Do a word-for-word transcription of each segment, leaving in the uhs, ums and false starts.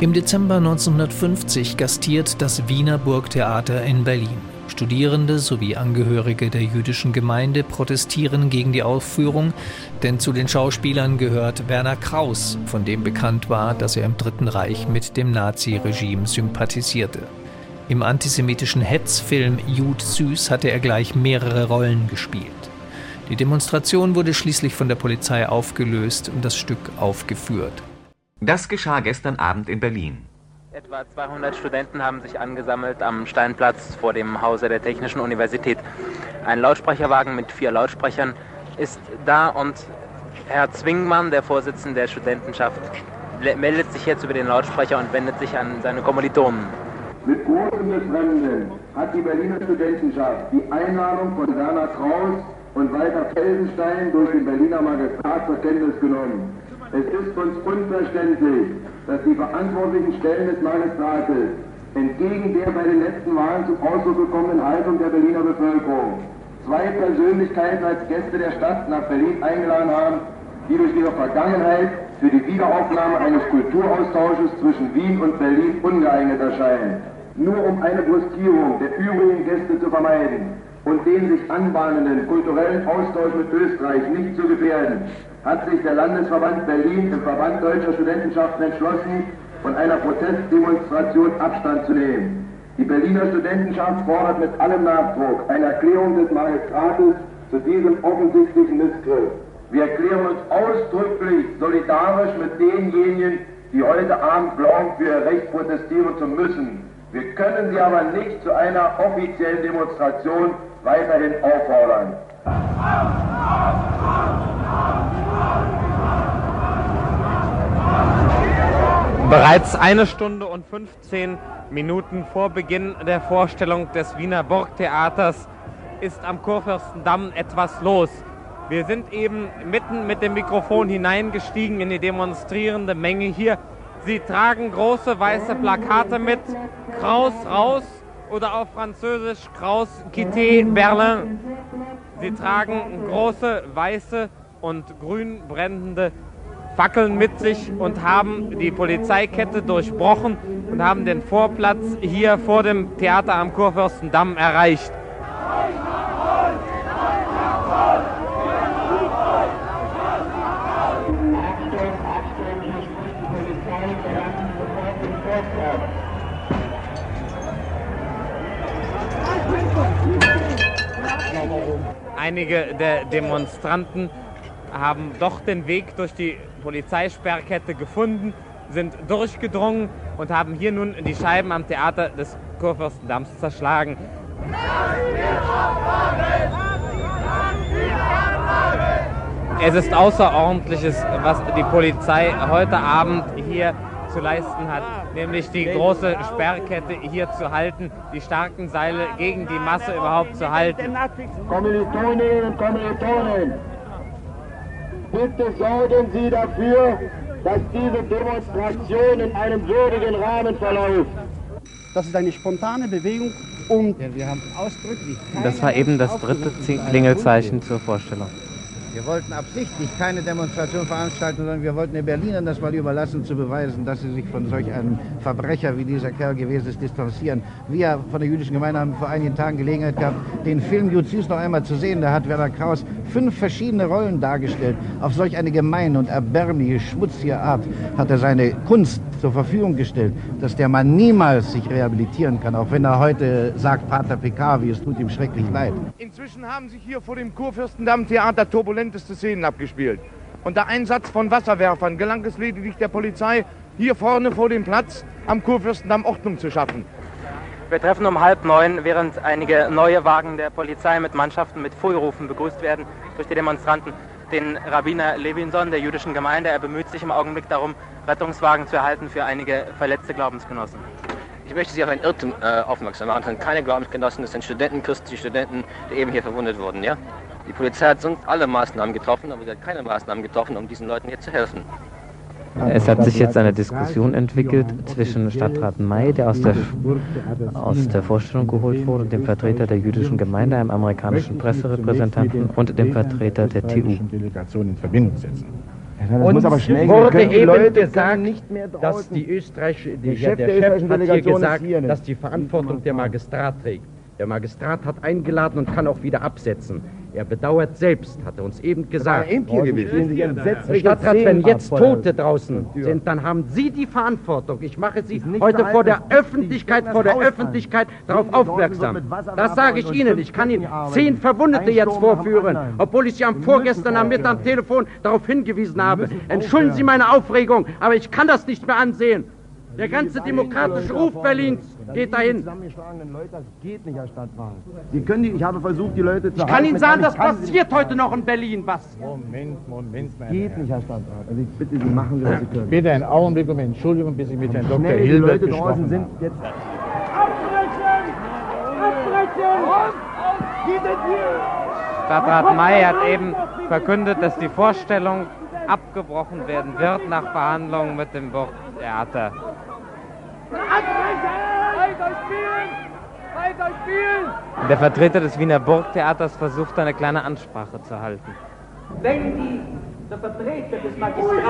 Im Dezember neunzehnhundertfünfzig gastiert das Wiener Burgtheater in Berlin. Studierende sowie Angehörige der jüdischen Gemeinde protestieren gegen die Aufführung, denn zu den Schauspielern gehört Werner Krauß, von dem bekannt war, dass er im Dritten Reich mit dem Naziregime sympathisierte. Im antisemitischen Hetzfilm Jud Süß hatte er gleich mehrere Rollen gespielt. Die Demonstration wurde schließlich von der Polizei aufgelöst und das Stück aufgeführt. Das geschah gestern Abend in Berlin. Etwa zweihundert Studenten haben sich angesammelt am Steinplatz vor dem Hause der Technischen Universität. Ein Lautsprecherwagen mit vier Lautsprechern ist da und Herr Zwingmann, der Vorsitzende der Studentenschaft, meldet sich jetzt über den Lautsprecher und wendet sich an seine Kommilitonen. Mit großem Befremden hat die Berliner Studentenschaft die Einladung von Werner Krauß und Walter Felsenstein durch den Berliner Magistrat zur Kenntnis genommen. Es ist uns unverständlich, dass die verantwortlichen Stellen des Magistrates entgegen der bei den letzten Wahlen zum Ausdruck gekommenen Haltung der Berliner Bevölkerung zwei Persönlichkeiten als Gäste der Stadt nach Berlin eingeladen haben, die durch ihre Vergangenheit für die Wiederaufnahme eines Kulturaustausches zwischen Wien und Berlin ungeeignet erscheinen. Nur um eine Brüskierung der übrigen Gäste zu vermeiden und den sich anbahnenden kulturellen Austausch mit Österreich nicht zu gefährden, hat sich der Landesverband Berlin im Verband Deutscher Studentenschaften entschlossen, von einer Protestdemonstration Abstand zu nehmen. Die Berliner Studentenschaft fordert mit allem Nachdruck eine Erklärung des Magistrates zu diesem offensichtlichen Missgriff. Wir erklären uns ausdrücklich solidarisch mit denjenigen, die heute Abend glauben, für ihr Recht protestieren zu müssen. Wir können sie aber nicht zu einer offiziellen Demonstration weiterhin auffordern. Bereits eine Stunde und fünfzehn Minuten vor Beginn der Vorstellung des Wiener Burgtheaters ist am Kurfürstendamm etwas los. Wir sind eben mitten mit dem Mikrofon hineingestiegen in die demonstrierende Menge hier. Sie tragen große weiße Plakate mit Krauß raus oder auf Französisch Krauß quitte Berlin. Sie tragen große weiße und grün brennende Fackeln mit sich und haben die Polizeikette durchbrochen und haben den Vorplatz hier vor dem Theater am Kurfürstendamm erreicht. Einige der Demonstranten haben doch den Weg durch die Polizeisperrkette gefunden, sind durchgedrungen und haben hier nun die Scheiben am Theater des Kurfürstendamms zerschlagen. Es ist Außerordentliches, was die Polizei heute Abend hier zu leisten hat, nämlich die große Sperrkette hier zu halten, die starken Seile gegen die Masse überhaupt zu halten. Kommilitoninnen und Kommilitonen, bitte sorgen Sie dafür, dass diese Demonstration in einem würdigen Rahmen verläuft. Das ist eine spontane Bewegung und wir haben ausdrücklich. Das war eben das dritte Klingelzeichen zur Vorstellung. Wir wollten absichtlich keine Demonstration veranstalten, sondern wir wollten den Berlinern das mal überlassen, zu beweisen, dass sie sich von solch einem Verbrecher, wie dieser Kerl gewesen ist, distanzieren. Wir von der jüdischen Gemeinde haben vor einigen Tagen Gelegenheit gehabt, den Film Jud Süß noch einmal zu sehen. Da hat Werner Krauß fünf verschiedene Rollen dargestellt. Auf solch eine gemeine und erbärmliche, schmutzige Art hat er seine Kunst zur Verfügung gestellt, dass der Mann niemals sich rehabilitieren kann, auch wenn er heute sagt, Pater Pekavi, es tut ihm schrecklich leid. Inzwischen haben sich hier vor dem Kurfürstendamm-Theater turbulent Szenen abgespielt. Unter Einsatz von Wasserwerfern gelang es lediglich der Polizei, hier vorne vor dem Platz am Kurfürstendamm Ordnung zu schaffen. Wir treffen um halb neun, während einige neue Wagen der Polizei mit Mannschaften mit Feuerrufen begrüßt werden durch die Demonstranten. Den Rabbiner Levinson der jüdischen Gemeinde, er bemüht sich im Augenblick darum, Rettungswagen zu erhalten für einige verletzte Glaubensgenossen. Ich möchte Sie auf einen Irrtum äh, aufmerksam machen. Keine Glaubensgenossen, das sind Studenten, christliche Studenten, die eben hier verwundet wurden, ja? Die Polizei hat sonst alle Maßnahmen getroffen, aber sie hat keine Maßnahmen getroffen, um diesen Leuten hier zu helfen. Es hat sich jetzt eine Diskussion entwickelt zwischen Stadtrat May, der aus der, aus der Vorstellung geholt wurde, dem Vertreter der jüdischen Gemeinde, einem amerikanischen Presserepräsentanten und dem Vertreter der T U. Ja, das muss aber schnell wurde eben Leute gesagt, nicht mehr dass die österreichische, die, der Chef der, der österreichischen Chef Delegation hat hier gesagt, dass die Verantwortung der Magistrat trägt. Der Magistrat hat eingeladen und kann auch wieder absetzen. Er bedauert selbst, hat er uns eben gesagt. Herr Stadtrat, wenn jetzt Tote draußen sind, dann haben Sie die Verantwortung. Ich mache Sie heute vor der Öffentlichkeit, vor der Öffentlichkeit darauf aufmerksam. Das sage ich Ihnen. Ich kann Ihnen zehn Verwundete jetzt vorführen, obwohl ich Sie am vorgestern am Mittag am Telefon darauf hingewiesen habe. Entschuldigen Sie meine Aufregung, aber ich kann das nicht mehr ansehen. Der ganze demokratische Ruf Berlins geht dahin. Die zusammengeschlagenen Leute, das geht nicht, Herr Stadtrat. Sie können die, ich habe versucht, die Leute zu halten. Ich kann Ihnen sagen, das passiert heute noch in Berlin, was? Moment, Moment, mein Herr. Geht nicht, Herr Stadtrat. Also ich bitte Sie, machen Sie, was Sie können. Bitte einen Augenblick um Entschuldigung, bis ich mit Herrn Doktor Hilbert gesprochen habe. Abbrechen! Abbrechen! Stadtrat May hat eben verkündet, dass die Vorstellung abgebrochen werden wird nach Verhandlungen mit dem Burgtheater. Der Vertreter des Wiener Burgtheaters versucht, eine kleine Ansprache zu halten. Wenn die, der Vertreter des Magistrats,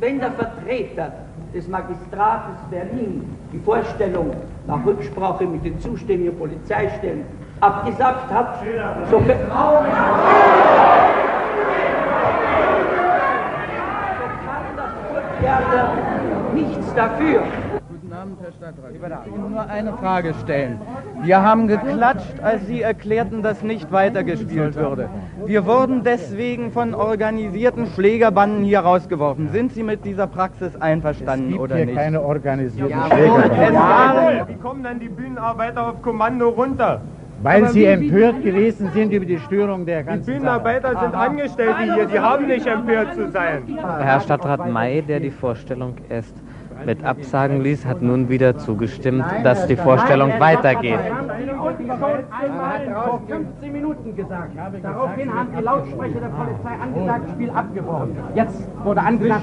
wenn der Vertreter des Magistrates Berlin die Vorstellung nach Rücksprache mit den zuständigen Polizeistellen abgesagt hat, so Theater nichts dafür. Guten Abend, Herr Stadtrat. Ich will nur eine Frage stellen. Wir haben geklatscht, als Sie erklärten, dass nicht weitergespielt würde. Wir wurden deswegen von organisierten Schlägerbanden hier rausgeworfen. Sind Sie mit dieser Praxis einverstanden oder nicht? Es gibt hier keine organisierten Schlägerbanden. Wie kommen dann die Bühnenarbeiter auf Kommando runter? Weil aber sie empört gewesen sind über die Störung der ganzen Sache. Die Bühnenarbeiter sind Angestellte hier, die haben nicht empört zu sein. Herr Stadtrat May, der die Vorstellung erst mit absagen ließ, hat nun wieder zugestimmt, dass die Vorstellung weitergeht. Er hat vor fünfzehn Minuten gesagt. Daraufhin haben die Lautsprecher der Polizei angesagt, Spiel abgebrochen. Jetzt wurde angesagt,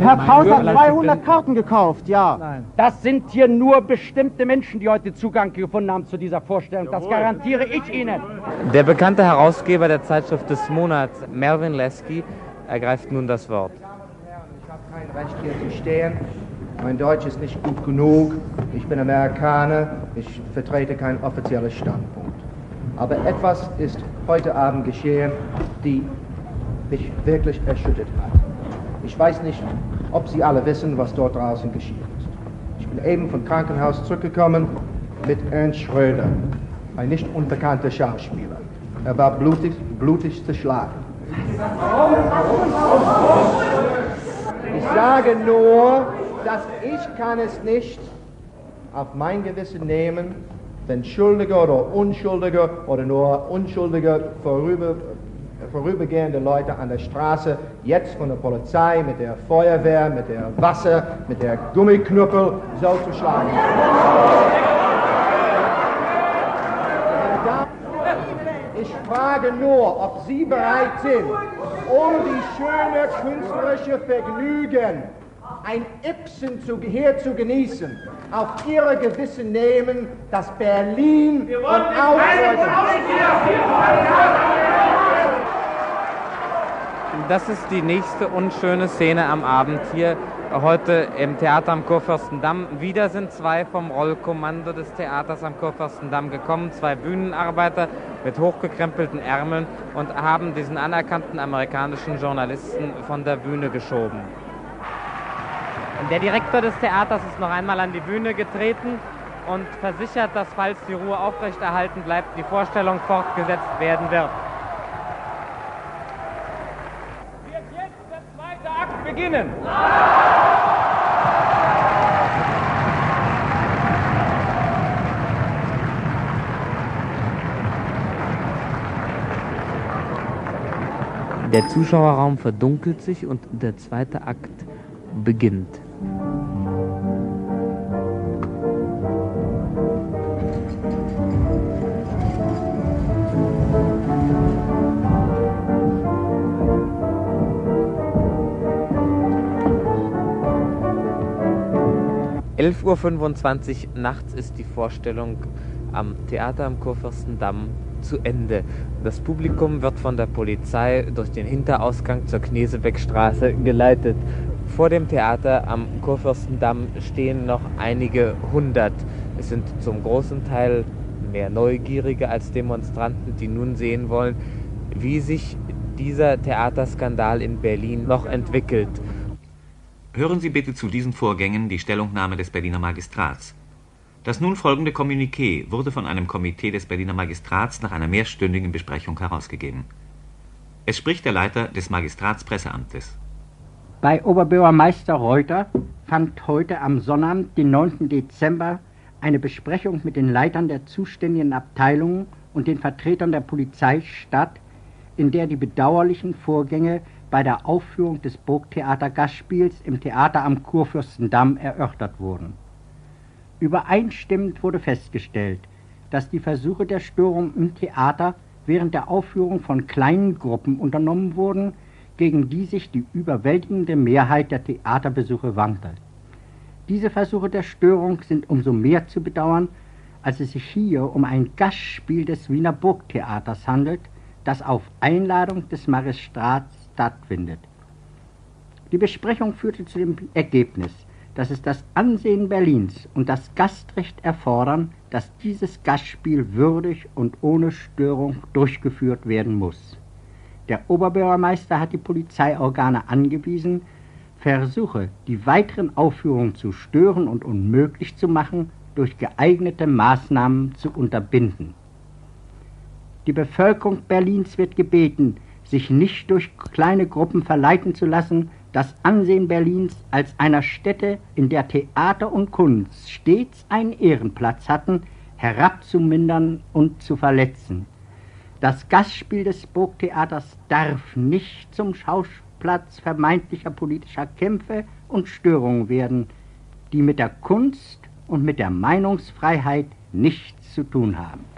Herr Krauß hat zweihundert Karten gekauft, ja. Das sind hier nur bestimmte Menschen, die heute Zugang gefunden haben zu dieser Vorstellung. Das garantiere ich Ihnen. Der bekannte Herausgeber der Zeitschrift des Monats, Melvin Lasky, ergreift nun das Wort. Kein Recht hier zu stehen. Mein Deutsch ist nicht gut genug. Ich bin Amerikaner. Ich vertrete keinen offiziellen Standpunkt. Aber etwas ist heute Abend geschehen, die mich wirklich erschüttert hat. Ich weiß nicht, ob Sie alle wissen, was dort draußen geschehen ist. Ich bin eben vom Krankenhaus zurückgekommen mit Ernst Schröder, ein nicht unbekannter Schauspieler. Er war blutig, blutig zerschlagen. Ich sage nur, dass ich kann es nicht auf mein Gewissen nehmen, wenn Schuldige oder Unschuldige oder nur unschuldige vorüber, vorübergehende Leute an der Straße jetzt von der Polizei mit der Feuerwehr, mit der Wasser, mit der Gummiknüppel so zu schlagen. Ich frage nur, ob Sie bereit sind, um die schöne künstlerische Vergnügen, ein Ibsen zu, hier zu genießen, auf Ihre Gewissen nehmen, dass Berlin und auch das ist die nächste unschöne Szene am Abend hier heute im Theater am Kurfürstendamm. Wieder sind zwei vom Rollkommando des Theaters am Kurfürstendamm gekommen, zwei Bühnenarbeiter mit hochgekrempelten Ärmeln und haben diesen anerkannten amerikanischen Journalisten von der Bühne geschoben. Der Direktor des Theaters ist noch einmal an die Bühne getreten und versichert, dass, falls die Ruhe aufrechterhalten bleibt, die Vorstellung fortgesetzt werden wird. Wird jetzt der zweite Akt beginnen? Der Zuschauerraum verdunkelt sich und der zweite Akt beginnt. elf Uhr fünfundzwanzig nachts ist die Vorstellung am Theater am Kurfürstendamm zu Ende. Das Publikum wird von der Polizei durch den Hinterausgang zur Knesebeckstraße geleitet. Vor dem Theater am Kurfürstendamm stehen noch einige hundert. Es sind zum großen Teil mehr Neugierige als Demonstranten, die nun sehen wollen, wie sich dieser Theaterskandal in Berlin noch entwickelt. Hören Sie bitte zu diesen Vorgängen die Stellungnahme des Berliner Magistrats. Das nun folgende Kommuniqué wurde von einem Komitee des Berliner Magistrats nach einer mehrstündigen Besprechung herausgegeben. Es spricht der Leiter des Magistratspresseamtes. Bei Oberbürgermeister Reuter fand heute am Sonnabend, den neunten Dezember, eine Besprechung mit den Leitern der zuständigen Abteilungen und den Vertretern der Polizei statt, in der die bedauerlichen Vorgänge bei der Aufführung des Burgtheater-Gastspiels im Theater am Kurfürstendamm erörtert wurden. Übereinstimmend wurde festgestellt, dass die Versuche der Störung im Theater während der Aufführung von kleinen Gruppen unternommen wurden, gegen die sich die überwältigende Mehrheit der Theaterbesuche wandte. Diese Versuche der Störung sind umso mehr zu bedauern, als es sich hier um ein Gastspiel des Wiener Burgtheaters handelt, das auf Einladung des Magistrats stattfindet. Die Besprechung führte zu dem Ergebnis, dass es das Ansehen Berlins und das Gastrecht erfordern, dass dieses Gastspiel würdig und ohne Störung durchgeführt werden muss. Der Oberbürgermeister hat die Polizeiorgane angewiesen, Versuche, die weiteren Aufführungen zu stören und unmöglich zu machen, durch geeignete Maßnahmen zu unterbinden. Die Bevölkerung Berlins wird gebeten, sich nicht durch kleine Gruppen verleiten zu lassen, das Ansehen Berlins als einer Stätte, in der Theater und Kunst stets einen Ehrenplatz hatten, herabzumindern und zu verletzen. Das Gastspiel des Burgtheaters darf nicht zum Schauplatz vermeintlicher politischer Kämpfe und Störungen werden, die mit der Kunst und mit der Meinungsfreiheit nichts zu tun haben.